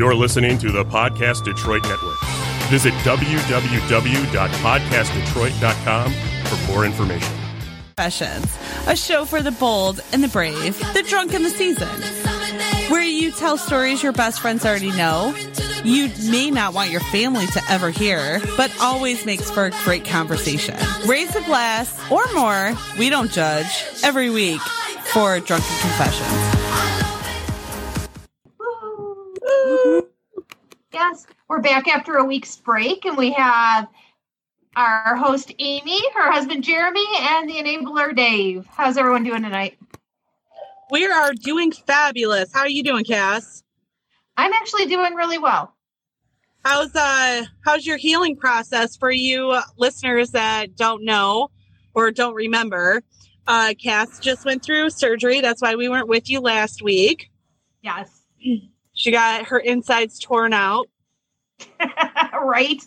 You're listening to the Podcast Detroit Network. Visit www.podcastdetroit.com for more information. Confessions, a show for the bold and the brave, the drunk and the seasoned, where you tell stories your best friends already know, you may not want your family to ever hear, but always makes for a great conversation. Raise a glass or more, we don't judge, every week for Drunken Confessions. Yes, we're back after a week's break, and we have our host, Amy, her husband, Jeremy, and the enabler, Dave. How's everyone doing tonight? We are doing fabulous. How are you doing, Cass? I'm actually doing really well. How's your healing process for you listeners that don't know or don't remember? Cass just went through surgery. That's why we weren't with you last week. Yes. She got her insides torn out. Right.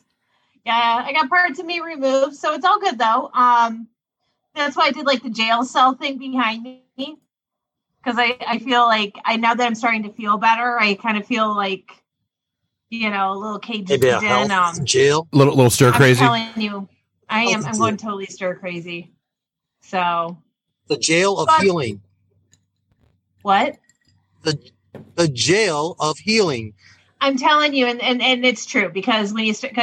Yeah, I got parts of me removed, so it's all good, though. That's why I did, the jail cell thing behind me, because I feel like, now that I'm starting to feel better, I kind of feel like, a little caged in. Jail? Little stir-crazy? I'm telling you, I'm going totally stir-crazy, so. The jail of healing. What? The jail of healing. I'm telling you, and it's true, because when you start,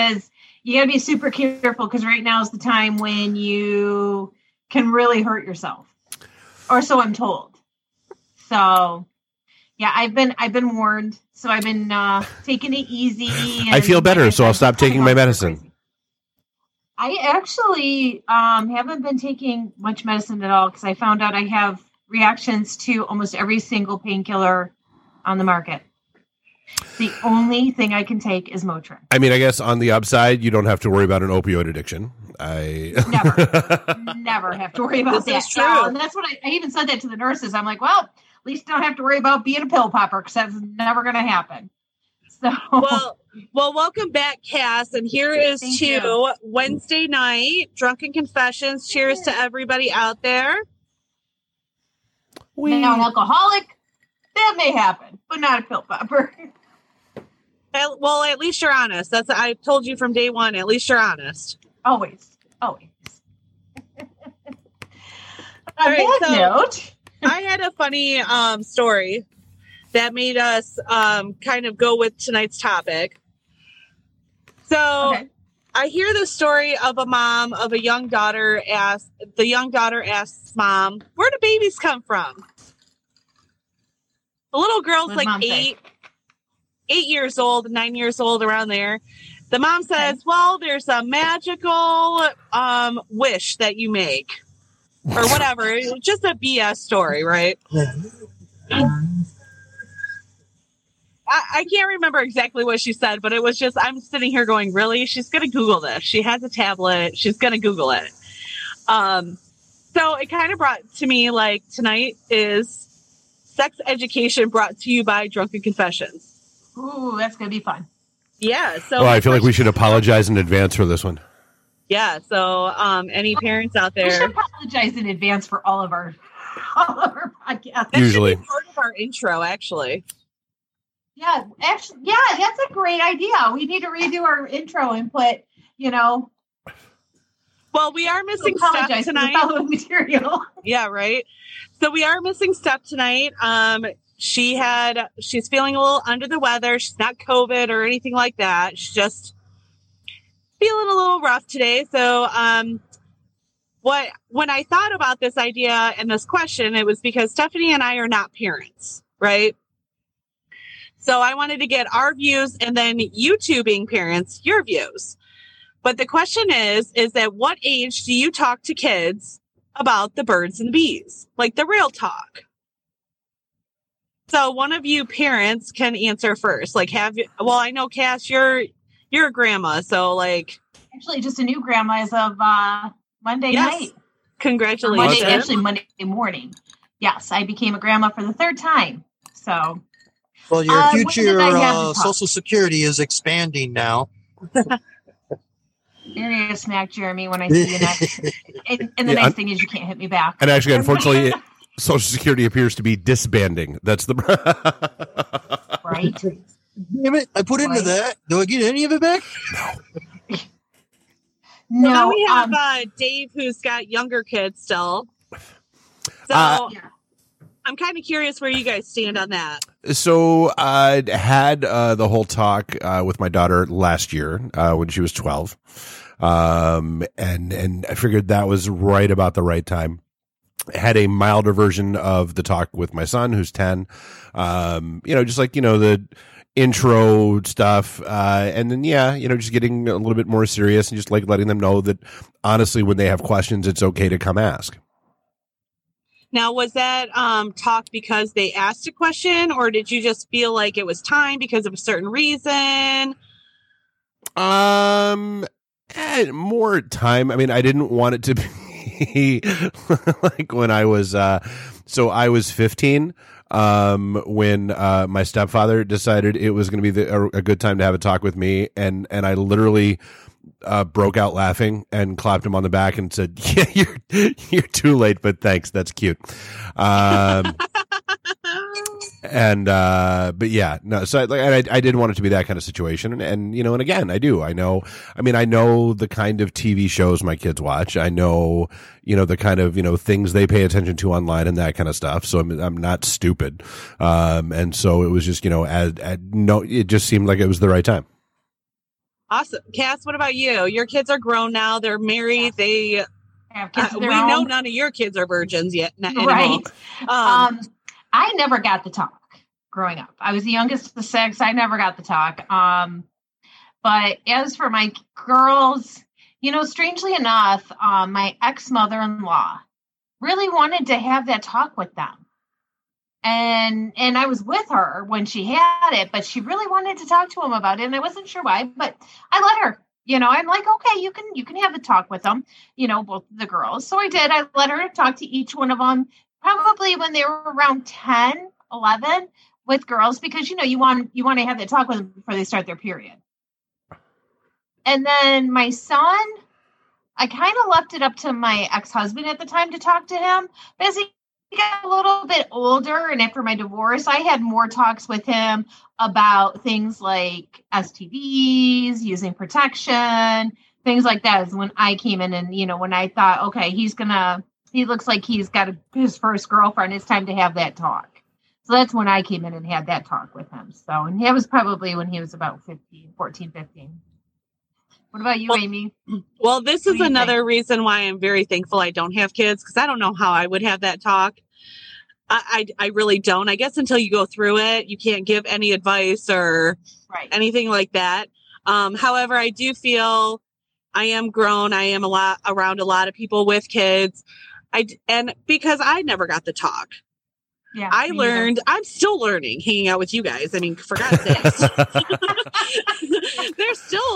you got to be super careful, because right now is the time when you can really hurt yourself, or so I'm told. So, yeah, I've been warned. So I've been taking it easy. I feel better, so I'll stop taking my medicine. I actually haven't been taking much medicine at all, because I found out I have reactions to almost every single painkiller on the market. The only thing I can take is Motrin. I mean, I guess on the upside, you don't have to worry about an opioid addiction. I never have to worry about that. True. And that's what I even said that to the nurses. I'm like, well, at least I don't have to worry about being a pill popper, because that's never going to happen. So, well, welcome back, Cass. And here is to Wednesday night, Drunken Confessions. Cheers to everybody out there. Now an alcoholic, that may happen, but not a pill popper. Well, at least you're honest. That's I told you from day one. At least you're honest. Always. All right, so note. I had a funny story that made us kind of go with tonight's topic. So okay. I hear the story of a mom of a young daughter. The young daughter asks mom, "Where do babies come from?" The little girl's like eight. Say? 8 years old, 9 years old, around there. The mom says, well, there's a magical wish that you make or whatever. It was just a BS story, right? I can't remember exactly what she said, but it was just, I'm sitting here going, really? She's going to Google this. She has a tablet. She's going to Google it. So it kind of brought to me, tonight is sex education brought to you by Drunken Confessions. Ooh, that's going to be fun. Yeah. So I feel like we should apologize in advance for this one. Yeah. So any parents out there. We should apologize in advance for all of our podcasts. Usually. That should be part of our intro, actually. Yeah. Actually, yeah, that's a great idea. We need to redo our intro and put, Well, we are missing stuff tonight. Material. Yeah, right. So we are missing stuff tonight. She's feeling a little under the weather. She's not COVID or anything like that. She's just feeling a little rough today. So, when I thought about this idea and this question, it was because Stephanie and I are not parents, right? So I wanted to get our views, and then you two being parents, your views. But the question is at what age do you talk to kids about the birds and the bees? Like the real talk. So one of you parents can answer first. I know Cass, you're a grandma, so actually just a new grandma as of Monday night. Congratulations. Monday morning. Yes, I became a grandma for the third time. So well, your future Social Security is expanding now. You're going to smack Jeremy when I see you next. And the nice thing is you can't hit me back. And actually, unfortunately, Social Security appears to be disbanding. That's the right. Damn it, I put into that. Do I get any of it back? No. No. Now we have Dave, who's got younger kids still. So I'm kind of curious where you guys stand on that. So I had the whole talk with my daughter last year when she was 12. And I figured that was right about the right time. I had a milder version of the talk with my son, who's 10. Just like, the intro stuff. And then, just getting a little bit more serious and just like letting them know that, honestly, when they have questions, it's okay to come ask. Now, was that talk because they asked a question, or did you just feel like it was time because of a certain reason? More time. I mean, I didn't want it to be like when I was, I was 15 when my stepfather decided it was going to be a good time to have a talk with me. And I literally broke out laughing and clapped him on the back and said, yeah, you're too late, but thanks. That's cute. I didn't want it to be that kind of situation. And again, I know the kind of TV shows my kids watch. I know, the kind of, things they pay attention to online and that kind of stuff. So I'm not stupid. And so it was just, it just seemed like it was the right time. Awesome. Cass, what about you? Your kids are grown now. They're married. They have kids of their own. We know none of your kids are virgins yet. Right. I never got the talk growing up. I was the youngest of the six. I never got the talk. But as for my girls, strangely enough, my ex-mother-in-law really wanted to have that talk with them. And I was with her when she had it, but she really wanted to talk to him about it. And I wasn't sure why, but I let her, I'm like, okay, you can have a talk with them, both the girls. So I did. I let her talk to each one of them probably when they were around 10, 11 with girls, because, you want to have that talk with them before they start their period. And then my son, I kind of left it up to my ex-husband at the time to talk to him, but as he got a little bit older, and after my divorce, I had more talks with him about things like STDs, using protection, things like that is when I came in and, when I thought, okay, he looks like he's got his first girlfriend. It's time to have that talk. So that's when I came in and had that talk with him. So, and that was probably when he was about 15. What about you, Amy? Well, this is another reason why I'm very thankful I don't have kids, because I don't know how I would have that talk. I really don't. I guess until you go through it, you can't give any advice or anything like that. However, I do feel I am grown. I am around a lot of people with kids. And because I never got the talk. Yeah, I learned. Either. I'm still learning hanging out with you guys. I mean, for God's sake, there's still a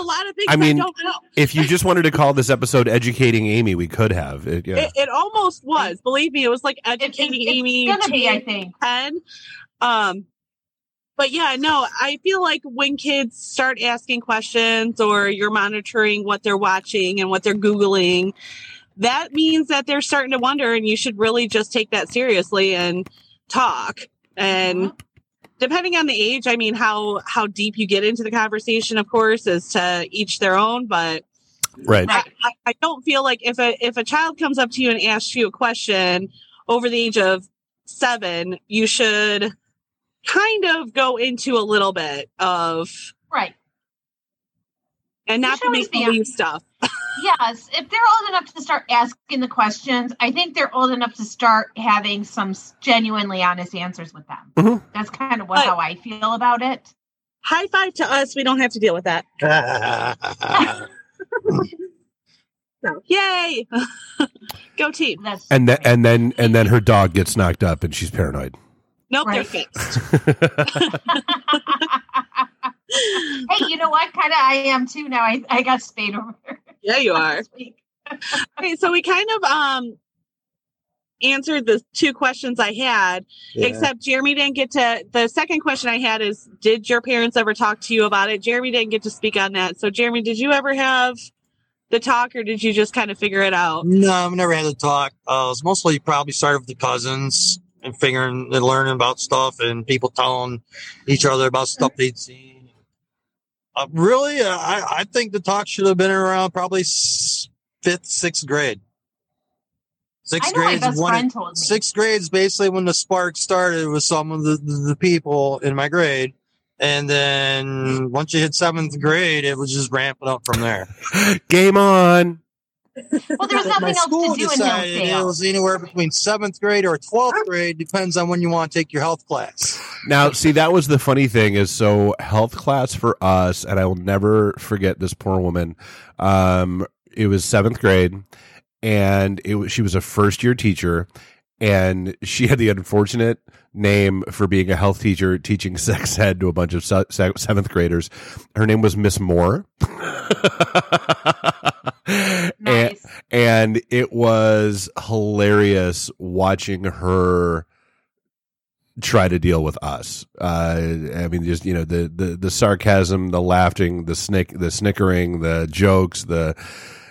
lot of things I don't know. If you just wanted to call this episode "Educating Amy," we could have. It almost was. Believe me, it was like "Educating Amy." It's gonna be, I think. 10. But yeah, no, I feel like when kids start asking questions or you're monitoring what they're watching and what they're Googling, that means that they're starting to wonder, and you should really just take that seriously and talk. And depending on the age, I mean, how deep you get into the conversation, of course, is to each their own. But I don't feel like if a child comes up to you and asks you a question over the age of 7, you should kind of go into a little bit of and not to make believe stuff. Yes, if they're old enough to start asking the questions, I think they're old enough to start having some genuinely honest answers with them. Mm-hmm. That's kind of how I feel about it. High five to us. We don't have to deal with that. So, yay. Go team. And then her dog gets knocked up and she's paranoid. Nope, they're fixed. Hey, you know what? Kind of I am too now. I got spayed over there. Yeah, you are. Okay, so we kind of answered the two questions I had, except Jeremy didn't get to. The second question I had is, did your parents ever talk to you about it? Jeremy didn't get to speak on that. So, Jeremy, did you ever have the talk, or did you just kind of figure it out? No, I've never had the talk. It was mostly probably started with the cousins. and figuring and learning about stuff, and people telling each other about stuff they'd seen. I think the talk should have been around probably sixth grade. Sixth grade's basically when the spark started with some of the people in my grade. And then once you hit 7th grade, it was just ramping up from there. Game on. Well, there was nothing else to do in Hillsdale. It was anywhere between 7th grade or 12th grade. Depends on when you want to take your health class. Now, see, that was the funny thing is, so health class for us, and I will never forget this poor woman. It was 7th grade, and she was a first-year teacher. And she had the unfortunate name for being a health teacher teaching sex ed to a bunch of seventh graders. Her name was Miss Moore. Nice. And it was hilarious watching her try to deal with us. I mean, just, you know, the sarcasm, the laughing, the snickering, the jokes,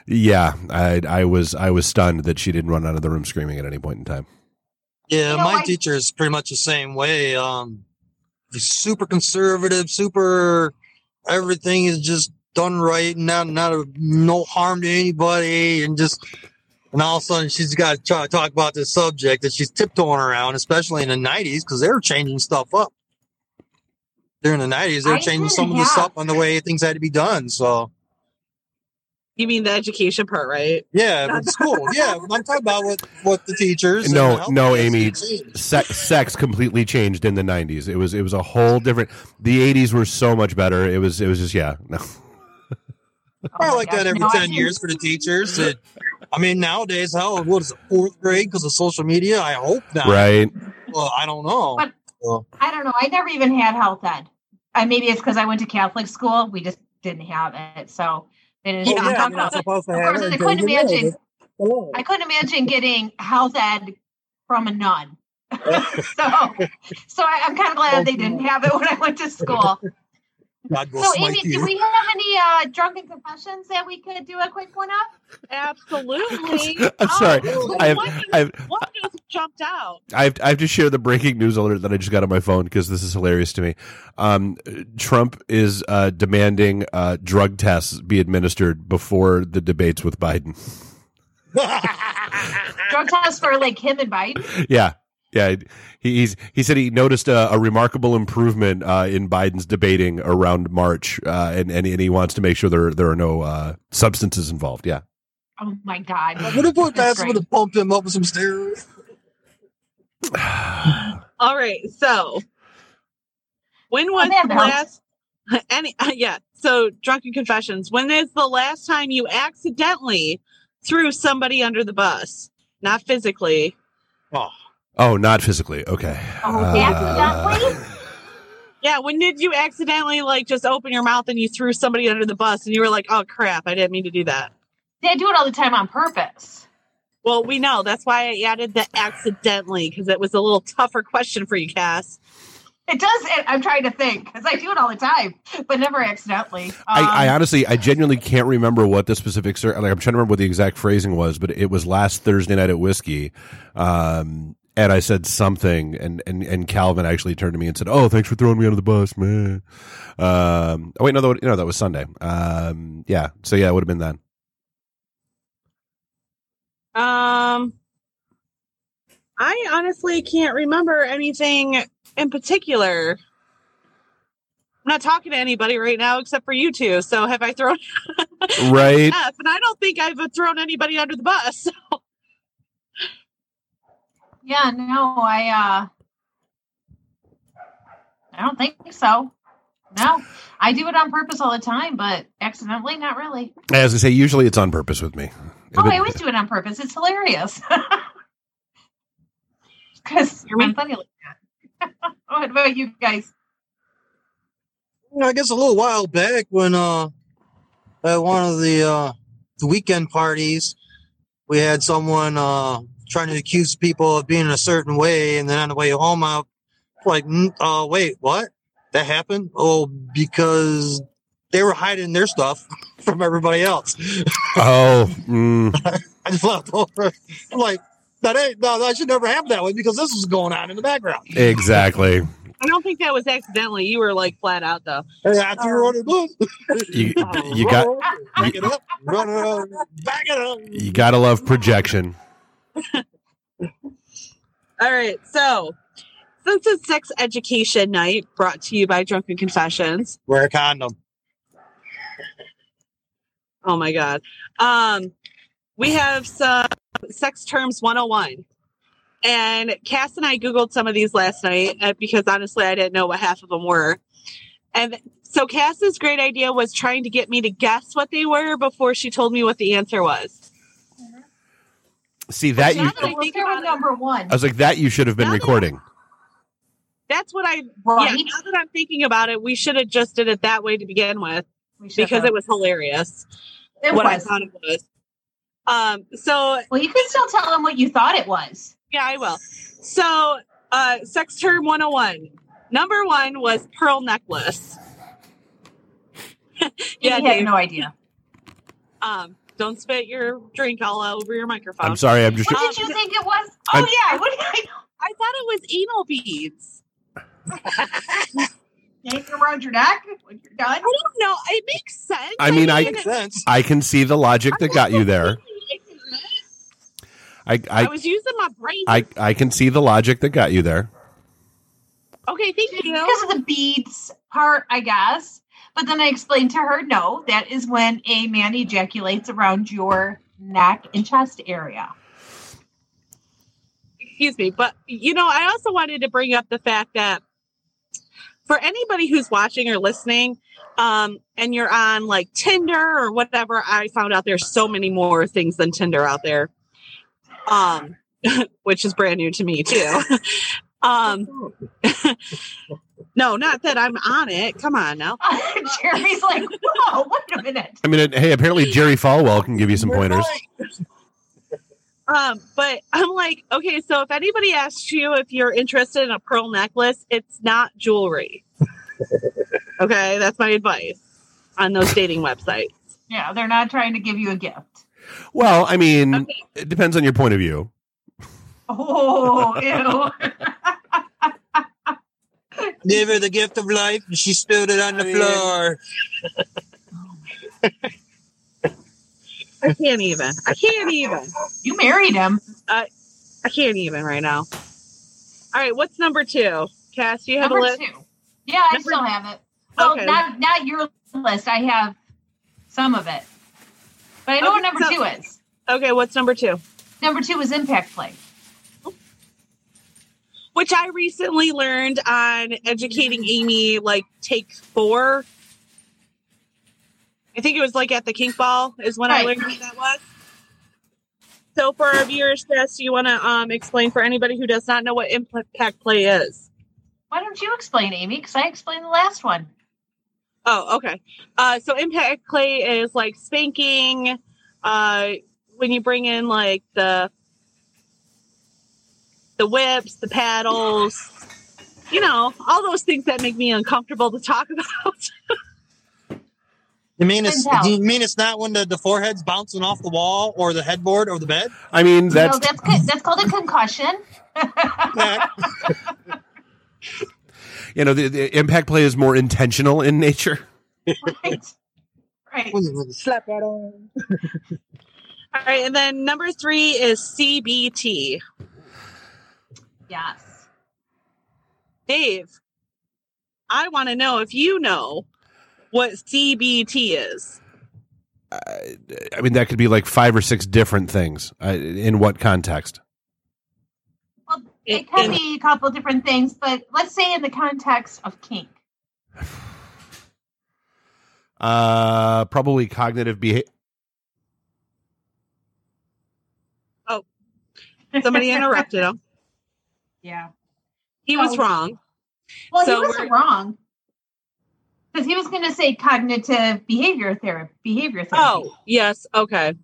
yeah, I was stunned that she didn't run out of the room screaming at any point in time. Yeah, you know, my teacher is pretty much the same way. Super conservative, super everything is just done right, no harm to anybody, and all of a sudden she's got to talk about this subject that she's tiptoeing around, especially in the 90s, because they were changing stuff up. During the 90s, they were changing some of the stuff on the way things had to be done, so... You mean the education part, right? Yeah, but school. Yeah, I'm talking about what the teachers. No, Amy. Sex completely changed in the 90s. It was a whole different. The 80s were so much better. It was just I like that every 10 years for the teachers. Nowadays, what is it, 4th grade because of social media? I hope not. Right. Well, I don't know. I don't know. I never even had health ed. Maybe it's because I went to Catholic school. We just didn't have it, so. I couldn't imagine getting health ed from a nun. so I'm kind of glad they didn't have it when I went to school. So, Amy, do we have any drunken confessions that we could do a quick one of? Absolutely. I'm sorry. One just jumped out. I have to share the breaking news alert that I just got on my phone because this is hilarious to me. Trump is demanding drug tests be administered before the debates with Biden. Drug tests for like him and Biden? Yeah. Yeah, he said he noticed a remarkable improvement in Biden's debating around March, and he wants to make sure there are no substances involved. Yeah. Oh my God! What if Biden would have pumped him up with some steroids? All right. So, when was the last? So, drunken confessions. When is the last time you accidentally threw somebody under the bus? Not physically. Oh, not physically. Okay. Oh, accidentally? Yeah. When did you accidentally just open your mouth and you threw somebody under the bus and you were like, "Oh crap, I didn't mean to do that." They do it all the time on purpose. Well, we know that's why I added the accidentally because it was a little tougher question for you, Cass. It does. I'm trying to think because I do it all the time, but never accidentally. I honestly, I genuinely can't remember what the specific I'm trying to remember what the exact phrasing was, but it was last Thursday night at Whiskey. And I said something, and Calvin actually turned to me and said, "Oh, thanks for throwing me under the bus, man." That was Sunday. So yeah, it would have been then. I honestly can't remember anything in particular. I'm not talking to anybody right now except for you two. So have I thrown? Right. F, and I don't think I've thrown anybody under the bus. So. Yeah, no, I don't think so. No, I do it on purpose all the time, but accidentally, not really. As I say, usually it's on purpose with me. I always do it on purpose. It's hilarious. Because you're being funny like that. What about you guys? I guess a little while back when at one of the weekend parties, we had someone... trying to accuse people of being a certain way, and then on the way home, I'm like, wait, what? That happened? Oh, because they were hiding their stuff from everybody else. Oh. Mm. I just left over. I'm like, That should never happen that way because this was going on in the background. Exactly. I don't think that was accidentally. You were like flat out though. Hey, I threw on the book. You got back it up, run it up, back it up. You gotta love projection. All right, so since it's sex education night, brought to you by Drunken Confessions. Wear a condom. Oh my God. We have some sex terms 101. And Cass and I Googled some of these last night because honestly, I didn't know what half of them were. And so Cass's great idea was trying to get me to guess what they were before she told me what the answer was. See, that you think about number one. I was like, that you should have been recording. That's what I, right? Yeah, now that I'm thinking about it, we should have just did it that way to begin with because it was hilarious. I thought it was. Well, you could still tell them what you thought it was. Yeah, I will. So, sex term 101. Number one was pearl necklace. Yeah, I have no idea. Don't spit your drink all over your microphone. I'm sorry. I'm just. What did you think it was? Oh yeah. What did I know? I thought it was anal beads. Yank around your neck when you're done. I don't know. It makes sense. I can see the logic that got you there. I was using my brain. I can see the logic that got you there. Okay, thank you. Because of the beads part, I guess. But then I explained to her, no, that is when a man ejaculates around your neck and chest area. Excuse me. But, I also wanted to bring up the fact that for anybody who's watching or listening, and you're on like Tinder or whatever, I found out there's so many more things than Tinder out there, which is brand new to me too. No, not that I'm on it. Come on now. Jerry's like, whoa, wait a minute. I mean, hey, apparently Jerry Falwell can give you some pointers. But I'm like, okay, so if anybody asks you if you're interested in a pearl necklace, it's not jewelry. Okay, that's my advice on those dating websites. Yeah, they're not trying to give you a gift. Well, I mean, It depends on your point of view. Oh, ew. Give her the gift of life, and she spilled it on the floor. I can't even. You married him. I can't even right now. All right, what's number two? Cass, do you have a list? Two. Yeah, I still have it. Well, okay. Not your list. I have some of it. But I know what number two is. Okay, what's number two? Number two is impact play. Which I recently learned on Educating Amy, like, take 4. I think it was, like, at the Kink Ball is when I learned what that was. So for our viewers, Jess, do you want to explain for anybody who does not know what impact play is? Why don't you explain, Amy? Because I explained the last one. Oh, okay. So impact play is, like, spanking. When you bring in, like, the whips, the paddles, all those things that make me uncomfortable to talk about. Do you mean it's not when the forehead's bouncing off the wall or the headboard or the bed? I mean, that's called a concussion. The impact play is more intentional in nature. Right. Slap that on. All right. And then number 3 is CBT. Yes. Dave, I want to know if you know what CBT is. I mean, that could be like 5 or 6 different things. In what context? Well, it could be a couple of different things, but let's say in the context of kink. Probably cognitive behavior. Oh, somebody interrupted him. Yeah. He was wrong. Well, he wasn't wrong. Because he was going to say cognitive behavior therapy. Oh, yes. Okay.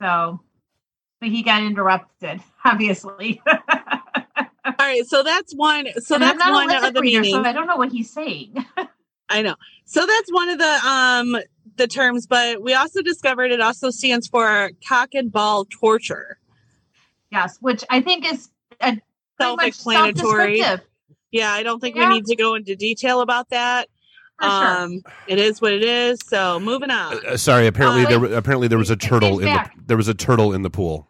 So, but he got interrupted, obviously. All right. So that's one. So and that's one of the meaning. So I don't know what he's saying. I know. So that's one of the terms, but we also discovered it also stands for cock and ball torture. Yes, which I think is self-explanatory. Yeah, I don't think we need to go into detail about that. Sure. It is what it is. So moving on. Sorry, apparently there was a turtle in the, pool.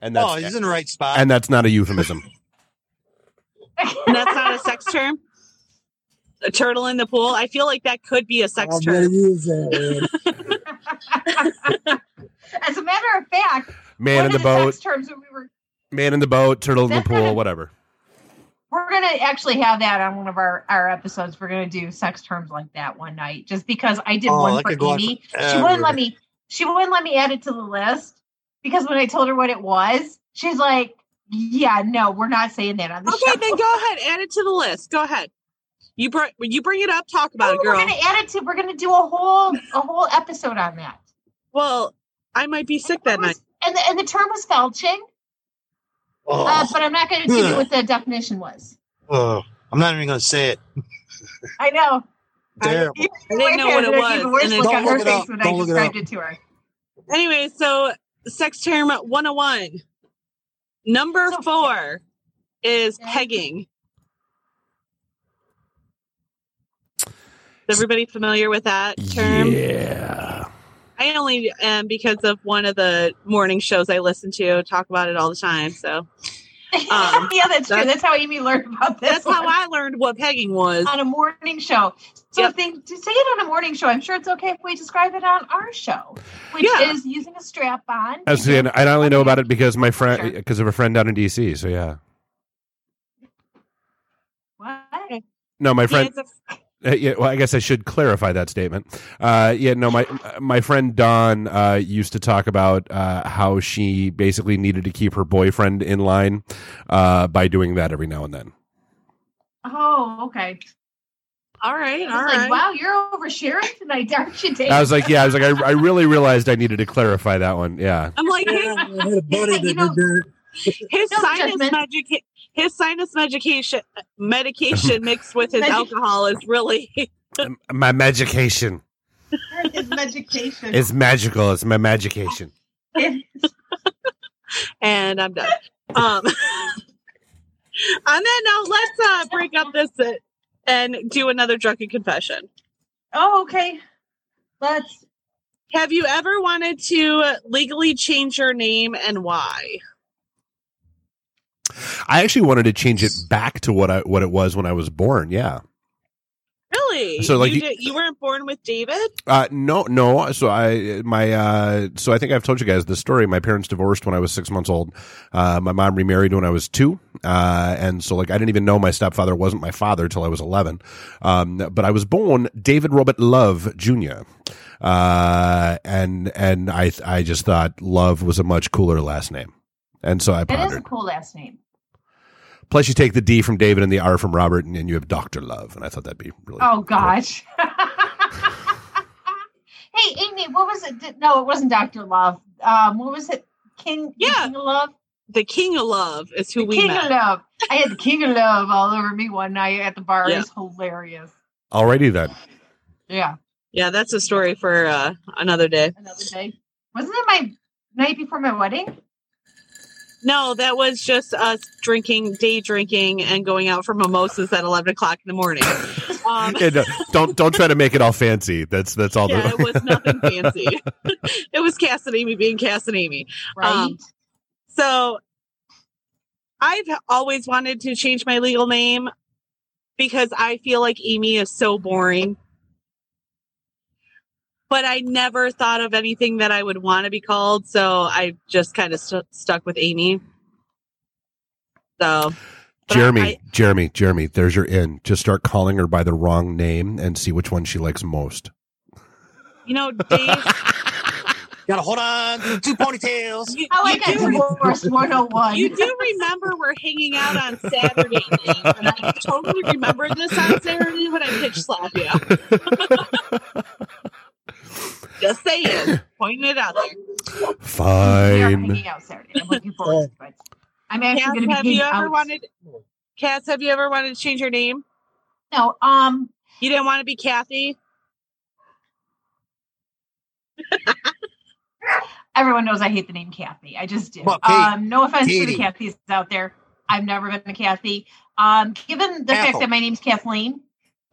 And that's, he's in the right spot. And that's not a euphemism. And that's not a sex term. A turtle in the pool. I feel like that could be a sex term. Use that. As a matter of fact, man in the boat. Man in the boat, turtle in the pool, whatever. We're going to actually have that on one of our episodes. We're going to do sex terms like that one night, just because I did one for Amy. She wouldn't let me add it to the list because when I told her what it was, she's like, yeah, no, we're not saying that on the show. Okay, then go ahead. Add it to the list. Go ahead. You bring it up. Talk about it, girl. We're going to add it to, we're going to do a whole episode on that. Well, I might be sick that night. And the term was felching. But I'm not going to tell you what the definition was. Oh, I'm not even going to say it. I know. Damn. I didn't know what it was. And don't look it up. When I described it to her. Anyway, so sex term 101. Number 4 is pegging. Is everybody familiar with that term? Yeah. I only am because of one of the morning shows I listen to talk about it all the time. So, yeah, that's true. That's how Amy learned about this. That's how I learned what pegging was on a morning show. So, to say it on a morning show, I'm sure it's okay if we describe it on our show, which is using a strap on. I only know about it because my friend, because of a friend down in DC. So, yeah. What? No, my friend. Yeah, well, I guess I should clarify that statement. My friend Dawn used to talk about how she basically needed to keep her boyfriend in line by doing that every now and then. Oh, okay. All right. Like, wow, you're oversharing tonight, aren't you, Dave? I was like, I really realized I needed to clarify that one. Yeah. I'm like, his sinus medication mixed with his alcohol is really my medication. His medication. It's magical. It's my medication. And I'm done. On that note, let's break up this and do another drunken confession. Oh, okay. Let's. Have you ever wanted to legally change your name and why? I actually wanted to change it back to what it was when I was born. Yeah. Really? So like you weren't born with David? No. So I think I've told you guys this story. My parents divorced when I was 6 months old. My mom remarried when I was 2. And so like I didn't even know my stepfather wasn't my father till I was 11. But I was born David Robert Love Jr. And I just thought Love was a much cooler last name. And so I pondered. That is a cool last name. Plus, you take the D from David and the R from Robert, and you have Dr. Love. And I thought that'd be really. Oh, gosh. Hey, Amy, what was it? No, it wasn't Dr. Love. What was it? King of Love? The King of Love is who we met. King of Love. I had the King of Love all over me one night at the bar. Yeah. It was hilarious. Alrighty then. Yeah. Yeah, that's a story for another day. Another day. Wasn't it my night before my wedding? No, that was just us day drinking, and going out for mimosas at 11 o'clock in the morning. Don't try to make it all fancy. That's all. Yeah, it was nothing fancy. It was Cass and Amy being Cass and Amy. Right. So I've always wanted to change my legal name because I feel like Amy is so boring. But I never thought of anything that I would want to be called, so I just kind of stuck with Amy. So, Jeremy, there's your in. Just start calling her by the wrong name and see which one she likes most. You know, Dave. Gotta hold on to two ponytails. You do remember we're hanging out on Saturday night, and I totally remember this on Saturday when I pitch slap you. Just saying, pointing it out there. Fine. We are hanging out Saturday. I'm looking forward to it. I'm actually going to be Cass, have you ever wanted to change your name? No. You didn't want to be Kathy? Everyone knows I hate the name Kathy. I just do. Well, Kate, no offense Katie. To the Kathys out there. I've never been a Kathy. Given the fact that my name's Kathleen,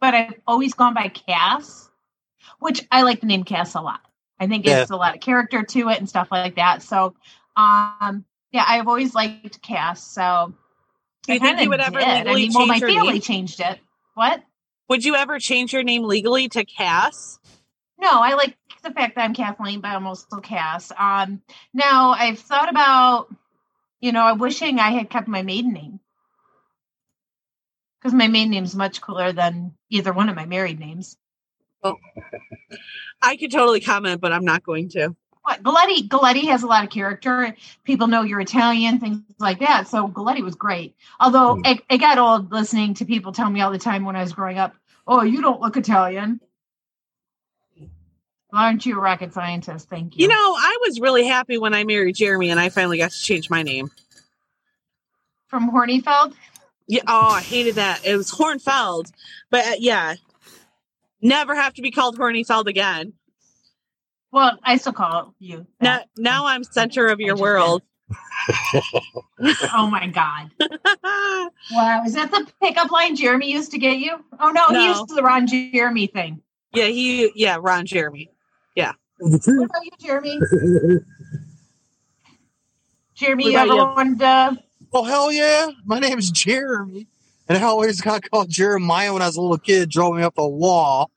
but I've always gone by Cass, which I like the name Cass a lot. I think it's a lot of character to it and stuff like that. So, I've always liked Cass. So I think you would ever legally my family changed it. What? Would you ever change your name legally to Cass? No, I like the fact that I'm Kathleen, but I'm also Cass. Now, I've thought about, wishing I had kept my maiden name. Because my maiden name is much cooler than either one of my married names. Well, I could totally comment, but I'm not going to. What? Galletti has a lot of character. People know you're Italian, things like that. So Galletti was great. Although I got old listening to people tell me all the time when I was growing up, oh, you don't look Italian. Well, aren't you a rocket scientist? Thank you. I was really happy when I married Jeremy and I finally got to change my name. From Hornifeld? Yeah. Oh, I hated that. It was Hornfeld. But never have to be called Hornifeld again. Well, I still call you. Now I'm center of your world. Oh, my God. Wow. Is that the pickup line Jeremy used to get you? Oh, no. He used the Ron Jeremy thing. Yeah, Ron Jeremy. Yeah. What about you, Jeremy? Jeremy, you ever wanted to... Oh, hell yeah. My name is Jeremy. And I always got called Jeremiah when I was a little kid, drove me up a wall.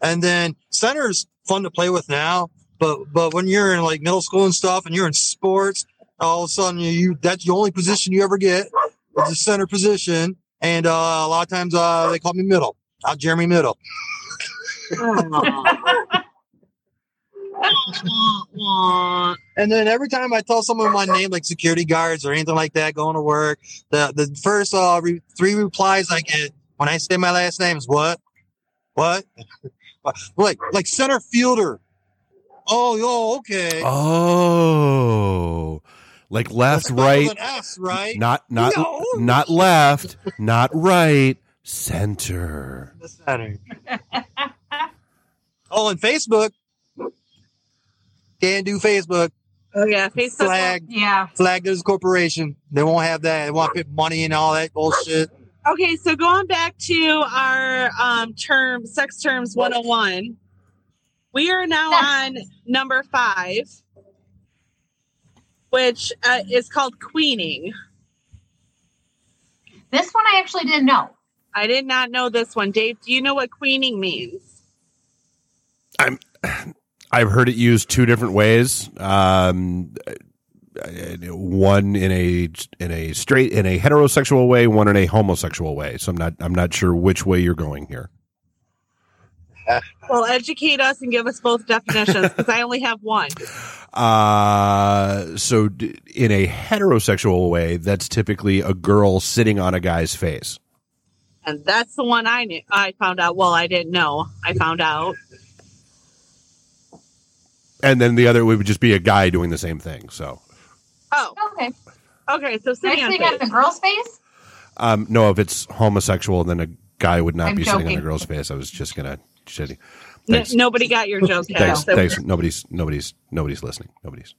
And then center's fun to play with now. But when you're in like middle school and stuff and you're in sports, all of a sudden that's the only position you ever get is the center position. And a lot of times they call me middle. I'm Jeremy Middle. And then every time I tell someone my name, like security guards or anything like that, going to work, the first three replies I get when I say my last name is what? like center fielder. Oh, okay. Oh, like left, right, with an S, right? Not, no. Not left, not right, center. The center. Oh, and Facebook. Can't do Facebook. Oh, yeah. Facebook. Flag there's a corporation. They won't have that. They won't put money and all that bullshit. Okay, so going back to our sex terms 101, we are now on number 5, which is called queening. This one I actually didn't know. I did not know this one. Dave, do you know what queening means? I've heard it used two different ways. One in a heterosexual way, one in a homosexual way. So I'm not sure which way you're going here. Well, educate us and give us both definitions because I only have one. So in a heterosexual way, that's typically a girl sitting on a guy's face. And that's the one I knew. I found out. Well, I didn't know. I found out. And then the other would just be a guy doing the same thing. So. Oh. Okay. Okay. So sitting on the girl's face. No, if it's homosexual, then a guy would not be joking. Sitting on the girl's face. I was just gonna shitty. Nobody got your joke. Thanks. Nobody's listening. Nobody's.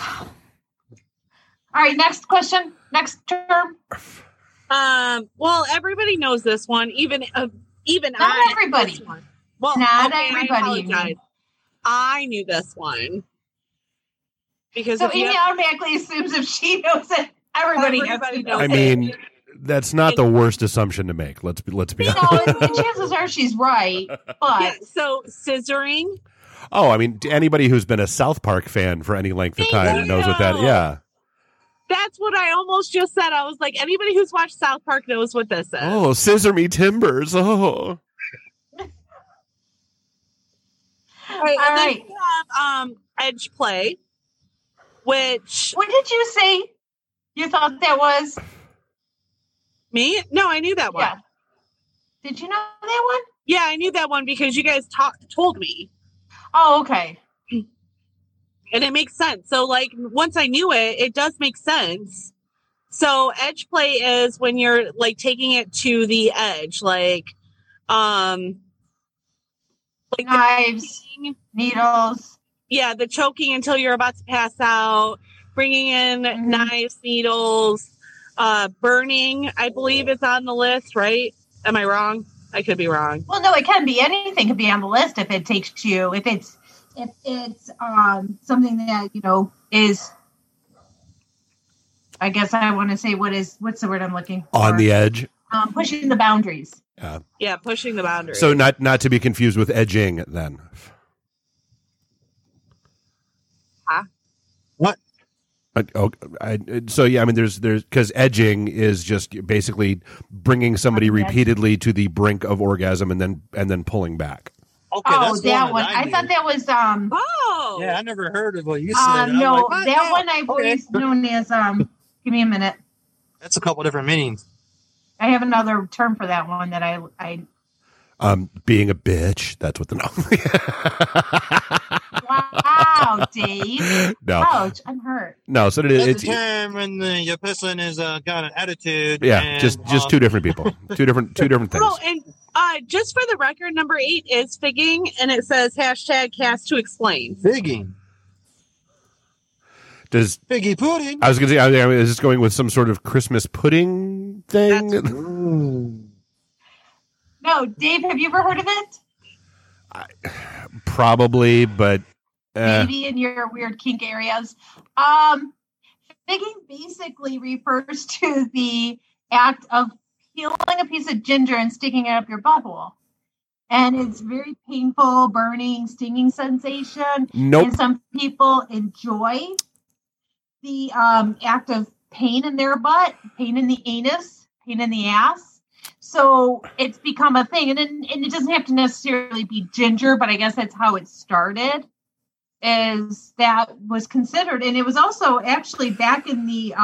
All right. Next question. Next term. Well, everybody knows this one. Even not I. Not everybody. Well, not okay, everybody. I knew this one because so Amy automatically assumes if she knows it, everybody knows it. I mean, that's not the worst assumption to make. Let's be honest. The chances are she's right. But so scissoring. Oh, I mean, anybody who's been a South Park fan for any length of time knows what that. Yeah, that's what I almost just said. I was like, anybody who's watched South Park knows what this is. Oh, scissor me timbers. Oh. Right, and then we have edge play, which... What did you say you thought that was? Me? No, I knew that one. Yeah. Did you know that one? Yeah, I knew that one because you guys told me. Oh, okay. And it makes sense. So, like, once I knew it, it does make sense. So, edge play is when you're, like, taking it to the edge. Like knives, needles, Yeah, the choking until you're about to pass out, bringing in knives, needles, burning, I believe is on the list, right? Am I wrong? I could be wrong. Well, no, it can be anything could be on the list if it takes you, if it's something that, you know, is, I guess I want to say, what's the word I'm looking for? On the edge. Pushing the boundaries. Yeah, pushing the boundaries. So not to be confused with edging then. Huh? What? There's because edging is just basically bringing somebody repeatedly to the brink of orgasm and then pulling back. Okay, that's that one. I thought that was yeah, I never heard of what you said. No, like, that one I've always known as give me a minute. That's a couple different meanings. I have another term for that one that I being a bitch. That's what the wow, Dave. No. Ouch, I'm hurt. No, so it's the time when your person has got an attitude. Yeah, and, just two different people, two different things. Oh, and just for the record, number 8 is figging, and it says #cast to explain. Figging. Does figgy pudding? I was going to say, I mean, is this going with some sort of Christmas pudding thing? No, Dave, have you ever heard of it? Probably, but maybe in your weird kink areas. Figging basically refers to the act of peeling a piece of ginger and sticking it up your butthole. And it's very painful, burning, stinging sensation. Nope. And some people enjoy the act of pain in their butt, pain in the anus, pain in the ass. So it's become a thing. And it doesn't have to necessarily be ginger, but I guess that's how it started, is that was considered. And it was also actually back in the,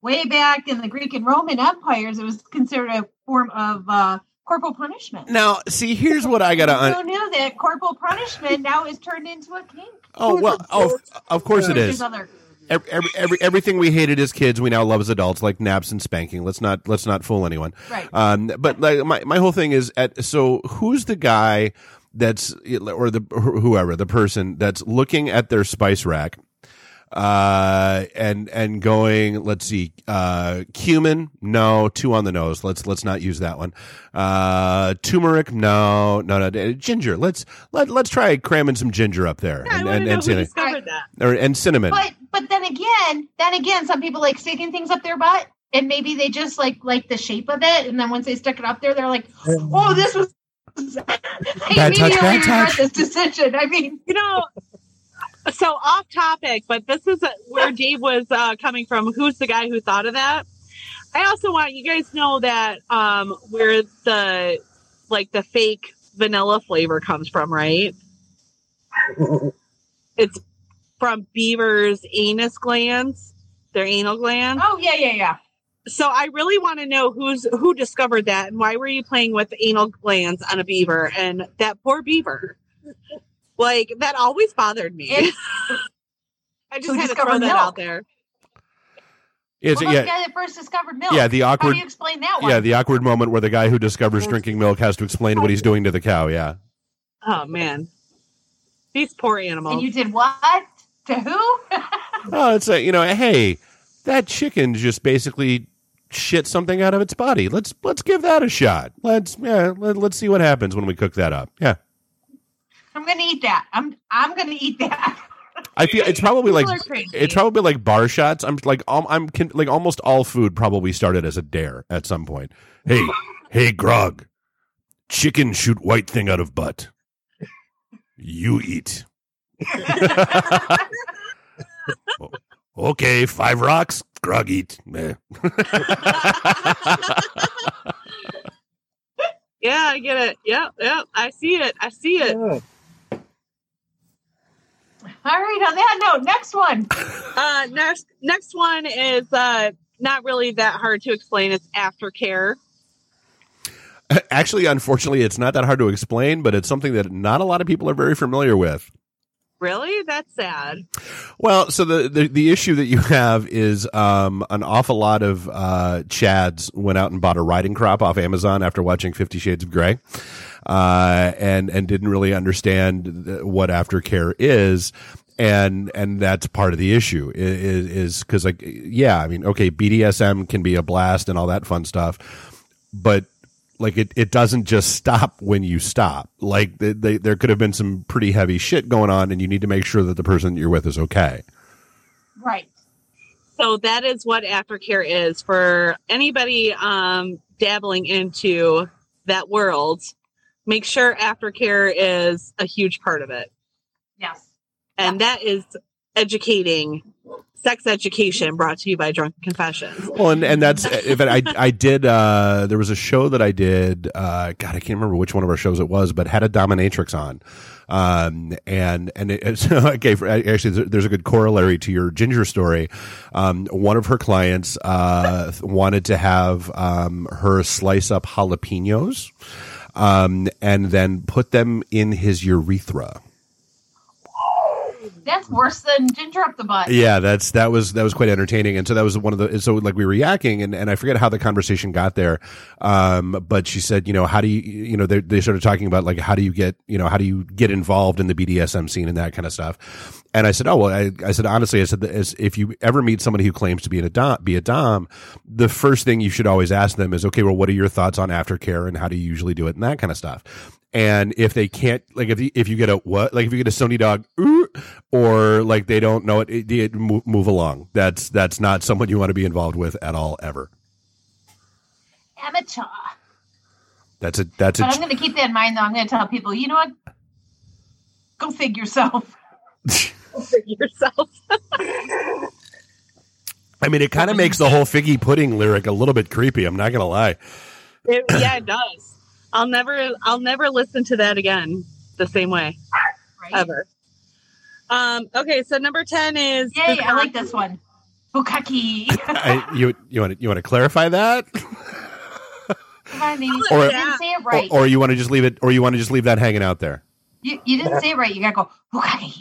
way back in the Greek and Roman empires, it was considered a form of corporal punishment. Now, see, here's what I got to... Who knew that corporal punishment now is turned into a kink? Oh, well, of course it is. Everything we hated as kids, we now love as adults, like naps and spanking. Let's not fool anyone. Right. But like my whole thing is so who's the guy that's the person that's looking at their spice rack, and going, let's see, cumin, no, 2 on the nose. Let's not use that one. Turmeric, no, ginger. Let's try cramming some ginger up there, and cinnamon, and cinnamon. But then again, some people like sticking things up their butt, and maybe they just like the shape of it, and then once they stick it up there, they're like, oh, this was bad touch. This decision. I mean, you know. So off topic, but this is where Dave was coming from. Who's the guy who thought of that? I also want you guys to know that where the fake vanilla flavor comes from, right? It's from beavers' anus glands, their anal glands. Oh yeah. So I really want to know who discovered that, and why were you playing with anal glands on a beaver and that poor beaver? Like, that always bothered me. I just had to throw that out there. The guy that first discovered milk. Yeah, the awkward, how do you explain that one? Yeah, the awkward moment where the guy who discovers drinking milk has to explain what he's doing to the cow, yeah. Oh, man. These poor animals. And you did what? To who? Oh, it's like, you know, hey, that chicken just basically shit something out of its body. Let's give that a shot. Let's see what happens when we cook that up. Yeah. I'm gonna eat that. I'm gonna eat that. I feel it's probably like bar shots. I'm like almost all food probably started as a dare at some point. Hey, Grog, chicken shoot white thing out of butt. You eat. Okay, 5 rocks. Grog eat. Meh. Yeah, I get it. Yep. I see it. Yeah. All right, on that note, next one. Next one is not really that hard to explain. It's aftercare. Actually, unfortunately, it's not that hard to explain, but it's something that not a lot of people are very familiar with. Really? That's sad. Well, so the issue that you have is an awful lot of Chads went out and bought a riding crop off Amazon after watching 50 Shades of Grey. and didn't really understand what aftercare is. And that's part of the issue is because, like, yeah, I mean, okay, BDSM can be a blast and all that fun stuff, but like it doesn't just stop when you stop. Like there could have been some pretty heavy shit going on, and you need to make sure that the person that you're with is okay. Right. So that is what aftercare is for anybody dabbling into that world. Make sure aftercare is a huge part of it. Yes. And that is sex education brought to you by Drunken Confessions. Well, and that's, if it, I did, there was a show that I did, God, I can't remember which one of our shows it was, but had a dominatrix on. Actually, there's a good corollary to your Ginger story. One of her clients, wanted to have, her slice up jalapenos, and then put them in his urethra. That's worse than ginger up the butt. Yeah, that was quite entertaining, and so that was one of the. So like we were yakking, and I forget how the conversation got there, but she said, how do you, they started talking about like how do you get involved in the BDSM scene and that kind of stuff, and I said, oh well, I said honestly, if you ever meet somebody who claims to be a dom, the first thing you should always ask them is, okay, well, what are your thoughts on aftercare and how do you usually do it and that kind of stuff. And if they can't, like, if you get a what, like if you get a Sony dog, or like they don't know it move along. That's not someone you want to be involved with at all, ever. Amateur. That's it. But I'm going to keep that in mind, though. I'm going to tell people, you know what? Go fig yourself. Go fig yourself. I mean, it kind of makes the whole figgy pudding lyric a little bit creepy. I'm not going to lie. It does. I'll never listen to that again the same way, right? Ever. Okay, so number 10 is. Yay! Bukkake. I like this one. Bukkake. you want to clarify that? Or you want to just leave it? Or you want to just leave that hanging out there? You didn't say it right. You gotta go bukkake.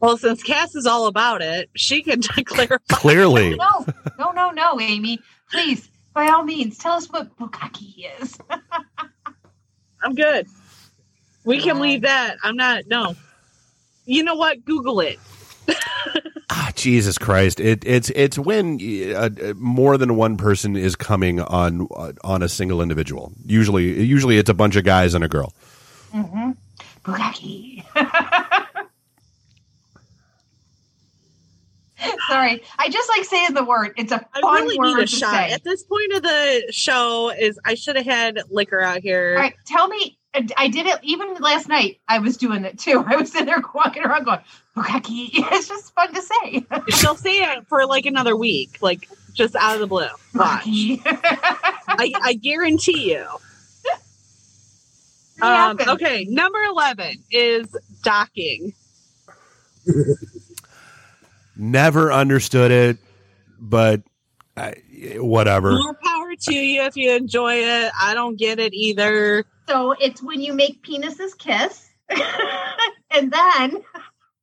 Well, since Cass is all about it, she can clarify. Clearly. No, Amy, please. By all means, tell us what bukkake is. I'm good. We can leave that. I'm not. No. You know what? Google it. Jesus Christ! It's when more than one person is coming on a single individual. Usually it's a bunch of guys and a girl. Mm-hmm. Bukkake. Sorry, I just like saying the word. It's a fun word. I really need a shot. Say. At this point of the show, I should have had liquor out here. All right, tell me. I did it even last night. I was doing it too. I was in there walking around going, bukkake. It's just fun to say. She'll say it for like another week, like just out of the blue. Watch. I guarantee you. Okay, number 11 is docking. Never understood it, but whatever. More power to you if you enjoy it. I don't get it either. So it's when you make penises kiss. And then...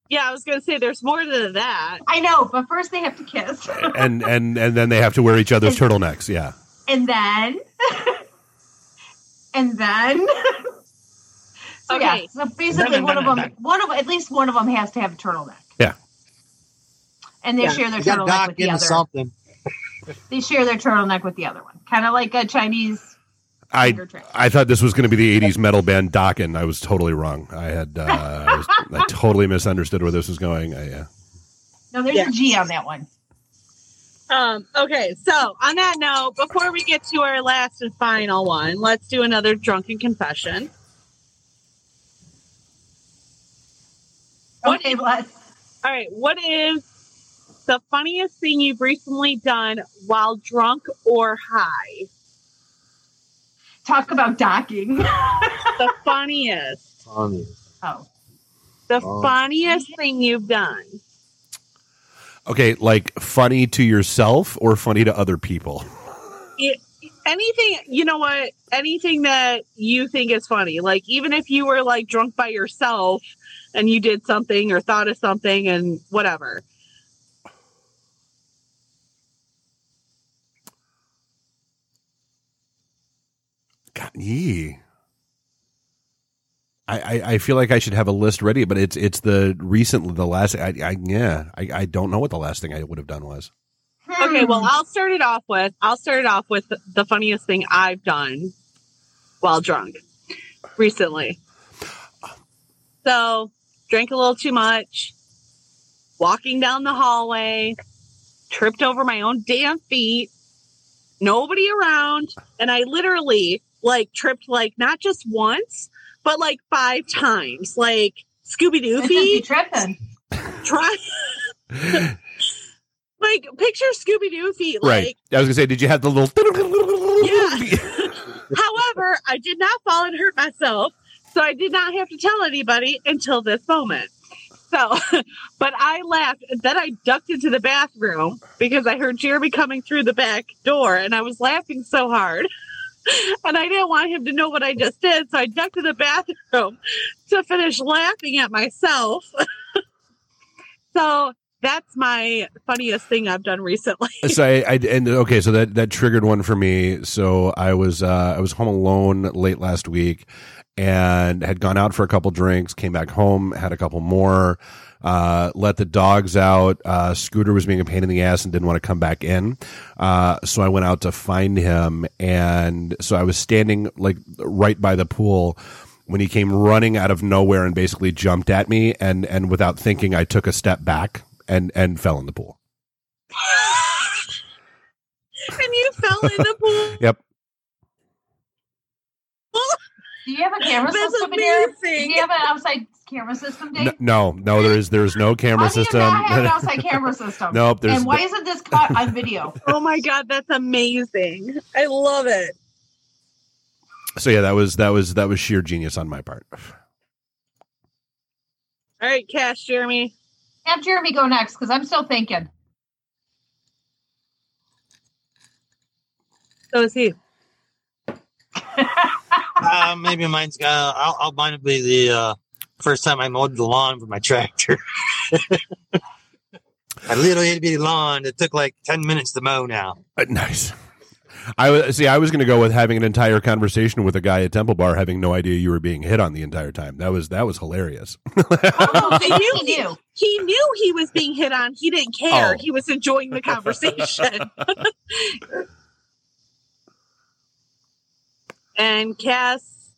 Yeah, I was going to say there's more to that. I know, but first they have to kiss. and then they have to wear each other's turtlenecks, yeah. And then... and then... So okay. Yeah, so basically one of them, at least one of them has to have a turtleneck. Yeah. And they share their turtleneck with the other. Something. They share their turtleneck with the other one. Kind of like a Chinese finger trick. I thought this was going to be the 80s metal band Dokken. I was totally wrong. I totally misunderstood where this was going. No, there's a G on that one. Okay, so on that note, before we get to our last and final one, let's do another drunken confession. Okay, all right, what is the funniest thing you've recently done while drunk or high? Talk about docking. The funniest. Oh. The funniest thing you've done. Okay, like funny to yourself or funny to other people? Anything, you know what? Anything that you think is funny. Like even if you were like drunk by yourself and you did something or thought of something and whatever. God, I feel like I should have a list ready, but it's I don't know what the last thing I would have done was. Okay, well, I'll start it off with the funniest thing I've done while drunk recently. So, drank a little too much, walking down the hallway, tripped over my own damn feet, nobody around, and I literally tripped not just once, but 5 times, Scooby-Doo feet. Tripping. Picture Scooby-Doo feet. Right. I was gonna say, did you have the little? Yeah. However, I did not fall and hurt myself, so I did not have to tell anybody until this moment. So, but I laughed. Then I ducked into the bathroom because I heard Jeremy coming through the back door, and I was laughing so hard. And I didn't want him to know what I just did, so I ducked to the bathroom to finish laughing at myself. So that's my funniest thing I've done recently. So so that triggered one for me. So I was home alone late last week and had gone out for a couple drinks, came back home, had a couple more, let the dogs out. Scooter was being a pain in the ass and didn't want to come back in. So I went out to find him. And so I was standing right by the pool when he came running out of nowhere and basically jumped at me. And without thinking, I took a step back and fell in the pool. And you fell in the pool? Yep. Do you have a camera system? Do you have an outside camera system, Dave? No, there is no camera system. Why do you not have an outside camera system? Nope. And why isn't this caught on video? Oh my God, that's amazing! I love it. So yeah, that was sheer genius on my part. All right, Cash, Jeremy. Have Jeremy go next because I'm still thinking. So is he. Maybe mine's got. I'll mine will be the first time I mowed the lawn with my tractor. I literally had a bitty lawn. It took 10 minutes to mow now. Nice. I was going to go with having an entire conversation with a guy at Temple Bar, having no idea you were being hit on the entire time. That was hilarious. Oh, he knew he was being hit on. He didn't care. Oh. He was enjoying the conversation. And Cass,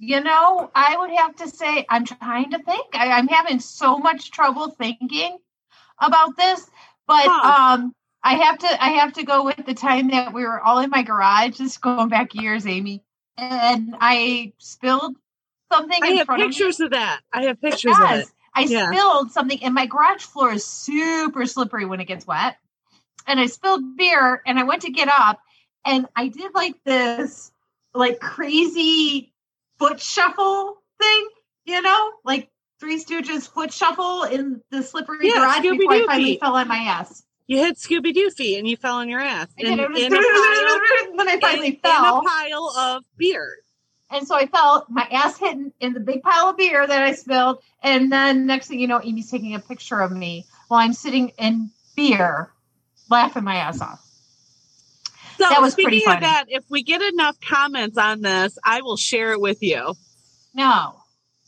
I would have to say I'm trying to think. I'm having so much trouble thinking about this, but I have to go with the time that we were all in my garage, just going back years, Amy, and I spilled something. I have pictures yes, of it. I spilled something, and my garage floor is super slippery when it gets wet. And I spilled beer, and I went to get up, and I did this. Crazy foot shuffle thing, Three Stooges foot shuffle in the slippery garage Scooby-Doo before I finally fell on my ass. You hit Scooby-Doo feet and you fell on your ass. I finally fell in a pile of beer. And so I fell, my ass hit in the big pile of beer that I spilled. And then next thing you know, Amy's taking a picture of me while I'm sitting in beer, laughing my ass off. So that was pretty funny. Of that, if we get enough comments on this, I will share it with you. No.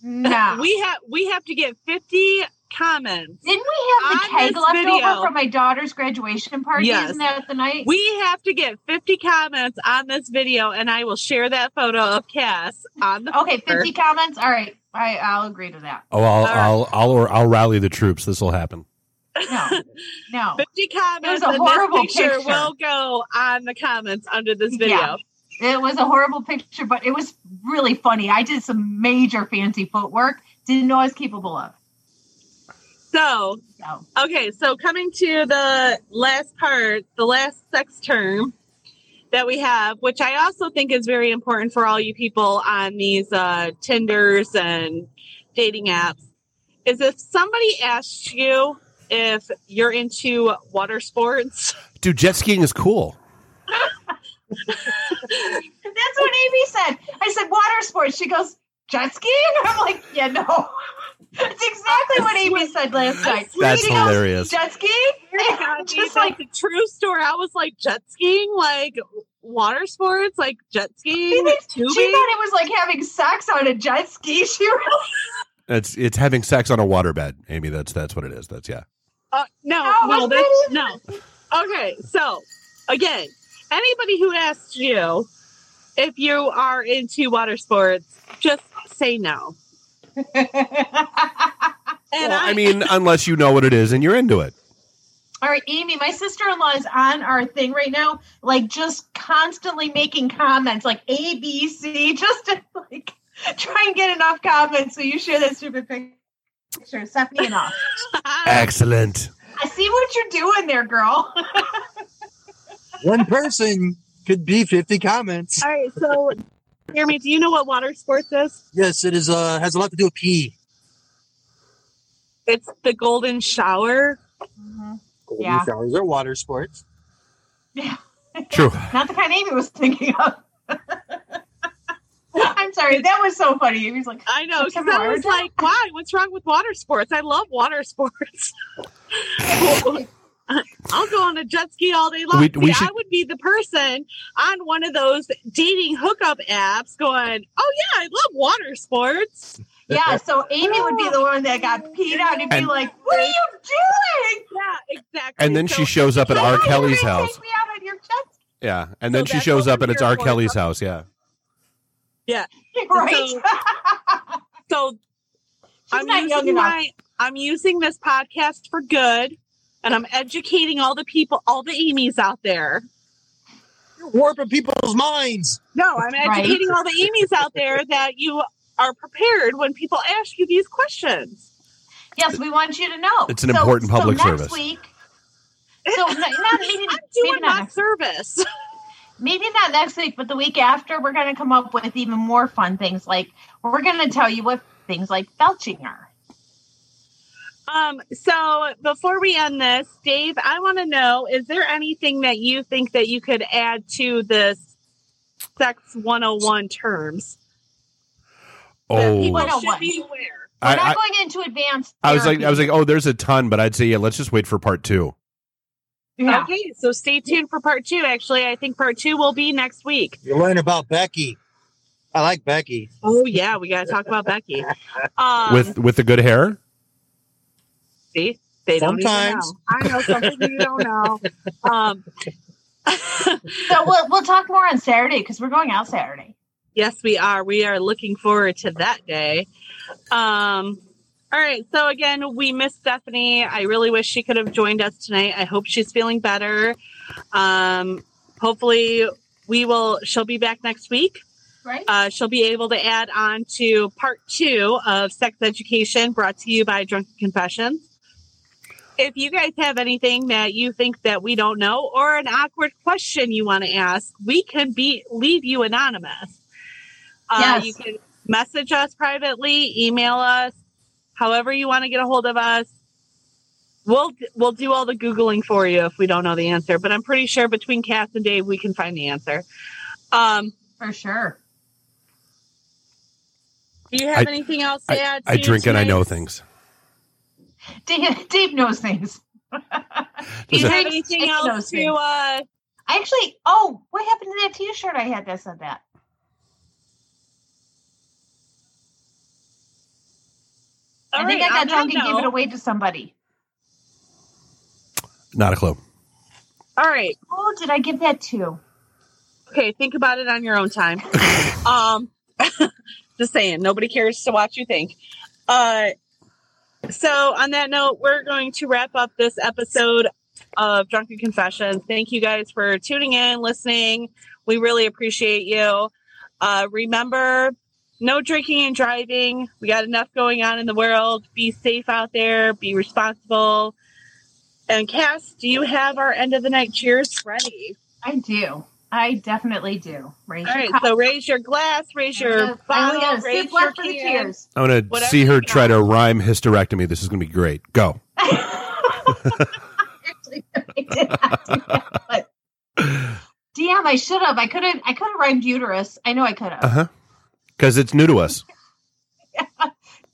We have to get 50 comments. Didn't we have the keg left over from my daughter's graduation party? Yes. Isn't that the night? We have to get 50 comments on this video, and I will share that photo of Cass on the. Okay, 50 comments. All right, I'll agree to that. Oh, I'll rally the troops. This will happen. No. 50 comments. It was a horrible picture. Will go on the comments under this video. Yeah, it was a horrible picture, but it was really funny. I did some major fancy footwork. Didn't know I was capable of. So coming to the last part, the last sex term that we have, which I also think is very important for all you people on these Tinders and dating apps, is if somebody asks you if you're into water sports. Dude, jet skiing is cool. That's what Amy said. I said, water sports. She goes, jet skiing? I'm like, yeah, no. That's exactly what Amy said last night. That's hilarious. Jet skiing? Just the true story. I was like, jet skiing? water sports, like jet skiing, tubing. She thought it was like having sex on a jet ski. She really... It's having sex on a waterbed, Amy. That's what it is. That's yeah. No. Okay, so again, anybody who asks you if you are into water sports, just say no. Well, I mean, unless you know what it is and you're into it. All right, Amy, my sister-in-law is on our thing right now, like just constantly making comments, like A, B, C, just to like try and get enough comments so you share that stupid picture. Stephanie and off. Excellent. I see what you're doing there, girl. One person could be 50 comments. All right, so Jeremy, do you know what water sports is? Yes, it is. Has a lot to do with pee. It's the golden shower. Mm-hmm. Yeah. Showers are water sports. Yeah. True. Not the kind Amy was thinking of. I'm sorry. That was so funny. He was like, I know. Because I was like, why? What's wrong with water sports? I love water sports. I'll go on a jet ski all day long. I would be the person on one of those dating hookup apps going, oh, yeah, I love water sports. Yeah, so Amy would be the one that got peed out and be like, what are you doing? Yeah, exactly. And then she shows up at R. Kelly's house. Take me out on your chest? Yeah, and then she shows up and it's R. Kelly's house, yeah. Yeah. Right? So I'm using this podcast for good, and I'm educating all the people, all the Amy's out there. You're warping people's minds. No, I'm educating all the Amy's out there that you are prepared when people ask you these questions. Yes, we want you to know. It's an important public service. Maybe not next week. Maybe not next week, but the week after, we're going to come up with even more fun things. Like, we're going to tell you what things like belching are. So before we end this, Dave, I want to know, is there anything that you think that you could add to the Sex 101 terms? Oh, people should be aware. We're not going into advanced therapy. I was like, oh, there's a ton, but I'd say, yeah, let's just wait for part two. Yeah. Okay, so stay tuned for part two. Actually, I think part two will be next week. You learn about Becky. I like Becky. Oh yeah, we got to talk about Becky. With the good hair. See, they sometimes don't even know. I know something you don't know. So we'll talk more on Saturday because we're going out Saturday. Yes, we are. We are looking forward to that day. All right. So again, we miss Stephanie. I really wish she could have joined us tonight. I hope she's feeling better. Hopefully she'll be back next week. Right. She'll be able to add on to part two of Sex Education brought to you by Drunken Confessions. If you guys have anything that you think that we don't know or an awkward question you want to ask, we can leave you anonymous. Yes. You can message us privately, email us, however you want to get a hold of us. We'll do all the Googling for you if we don't know the answer, but I'm pretty sure between Cass and Dave, we can find the answer. For sure. Do you have anything else to add? I drink and I know things. Dave knows things. Do you have anything else to... Actually, what happened to that t-shirt I had that said that? I think I got drunk and gave it away to somebody. Not a clue. All right. Who did I give that to? Okay, think about it on your own time. Just saying, nobody cares to watch you think. So on that note, we're going to wrap up this episode of Drunken Confessions. Thank you guys for tuning in, listening. We really appreciate you. Remember... no drinking and driving. We got enough going on in the world. Be safe out there. Be responsible. And Cass, do you have our end of the night cheers ready? I do. I definitely do. All right, so raise your glass, raise your bottle, raise your cheers. I'm going to see her try to rhyme hysterectomy. This is going to be great. Go. Damn, I should have. I could have rhymed uterus. I know I could have. Uh-huh. Because it's new to us. Yeah.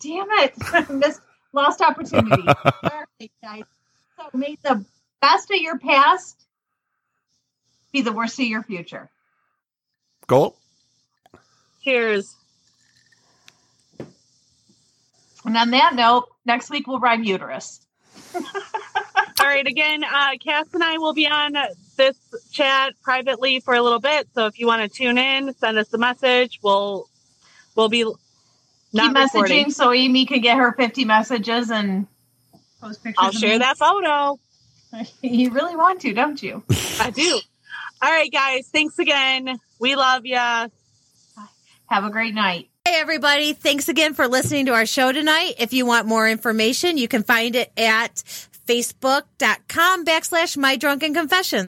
Damn it. Lost opportunity. Sorry, guys. So may the best of your past be the worst of your future. Gulp. Cheers. And on that note, next week we'll rhyme uterus. All right. Again, Cass and I will be on this chat privately for a little bit. So if you want to tune in, send us a message. We'll be not messaging recording. So Amy could get her 50 messages and post pictures. I'll share that photo. You really want to, don't you? I do. All right, guys. Thanks again. We love you. Have a great night. Hey, everybody. Thanks again for listening to our show tonight. If you want more information, you can find it at facebook.com/mydrunkenconfessions.